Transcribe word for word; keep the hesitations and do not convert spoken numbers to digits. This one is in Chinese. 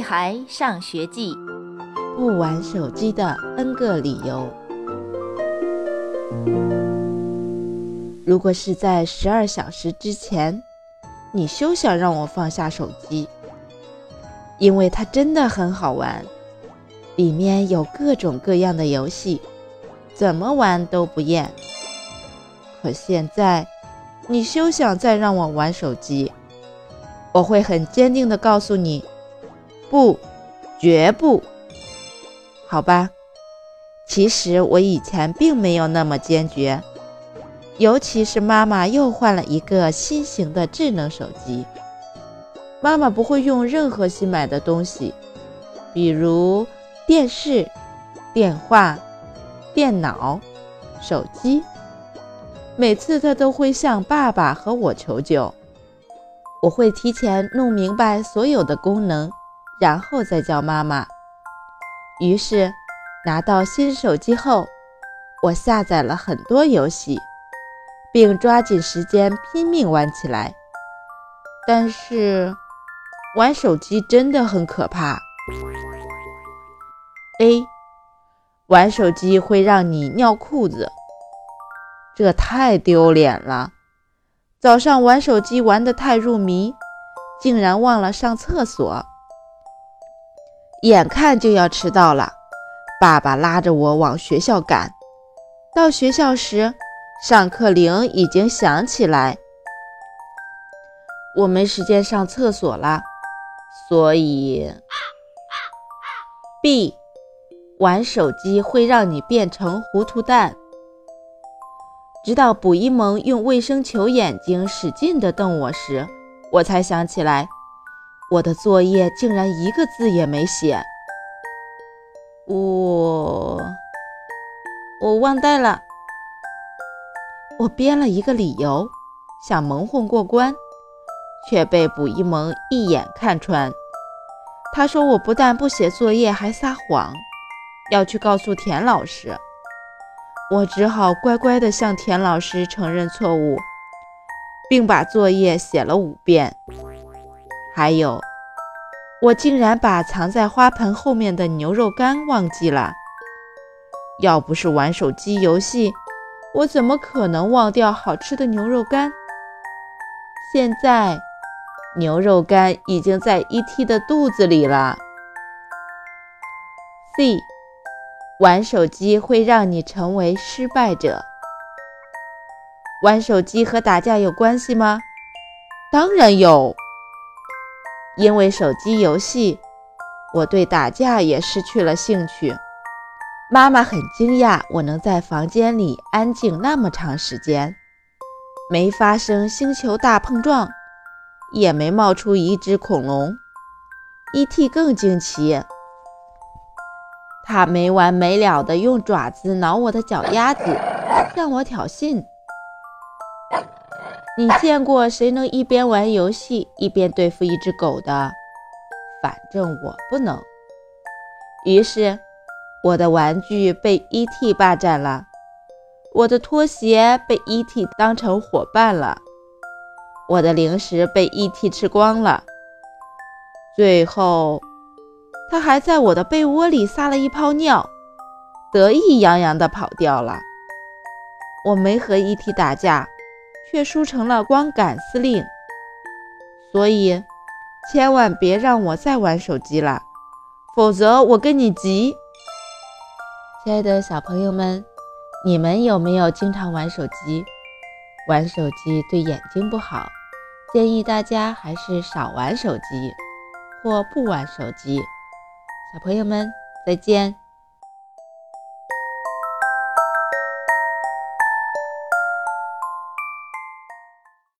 屁孩上学记，不玩手机的 N 个理由。如果是在十二小时之前，你休想让我放下手机，因为它真的很好玩，里面有各种各样的游戏，怎么玩都不厌。可现在你休想再让我玩手机，我会很坚定地告诉你，不，绝不。好吧，其实我以前并没有那么坚决，尤其是妈妈又换了一个新型的智能手机。妈妈不会用任何新买的东西，比如电视、电话、电脑、手机。每次她都会向爸爸和我求救，我会提前弄明白所有的功能，然后再叫妈妈。于是拿到新手机后，我下载了很多游戏，并抓紧时间拼命玩起来。但是玩手机真的很可怕。A. 玩手机会让你尿裤子，这太丢脸了。早上玩手机玩得太入迷，竟然忘了上厕所，眼看就要迟到了，爸爸拉着我往学校赶。到学校时，上课铃已经响起来，我没时间上厕所了，所以 B. 玩手机会让你变成糊涂蛋。直到卜一萌用卫生球眼睛使劲地瞪我时，我才想起来，我的作业竟然一个字也没写。我我忘带了。我编了一个理由，想蒙混过关，却被卜一萌一眼看穿。他说我不但不写作业，还撒谎，要去告诉田老师。我只好乖乖地向田老师承认错误，并把作业写了五遍。还有，我竟然把藏在花盆后面的牛肉干忘记了。要不是玩手机游戏，我怎么可能忘掉好吃的牛肉干？现在，牛肉干已经在 E T 的肚子里了。C.玩手机会让你成为失败者。玩手机和打架有关系吗？当然有。因为手机游戏，我对打架也失去了兴趣。妈妈很惊讶我能在房间里安静那么长时间，没发生星球大碰撞，也没冒出一只恐龙。E T 更惊奇，他没完没了地用爪子挠我的脚丫子，向我挑衅。你见过谁能一边玩游戏一边对付一只狗的？反正我不能。于是我的玩具被 E T 霸占了，我的拖鞋被 E T 当成伙伴了，我的零食被 E T 吃光了。最后他还在我的被窝里撒了一泡尿，得意洋洋地跑掉了。我没和 E T 打架，却输成了光杆司令。所以千万别让我再玩手机了，否则我跟你急。亲爱的小朋友们，你们有没有经常玩手机？玩手机对眼睛不好，建议大家还是少玩手机或不玩手机。小朋友们，再见。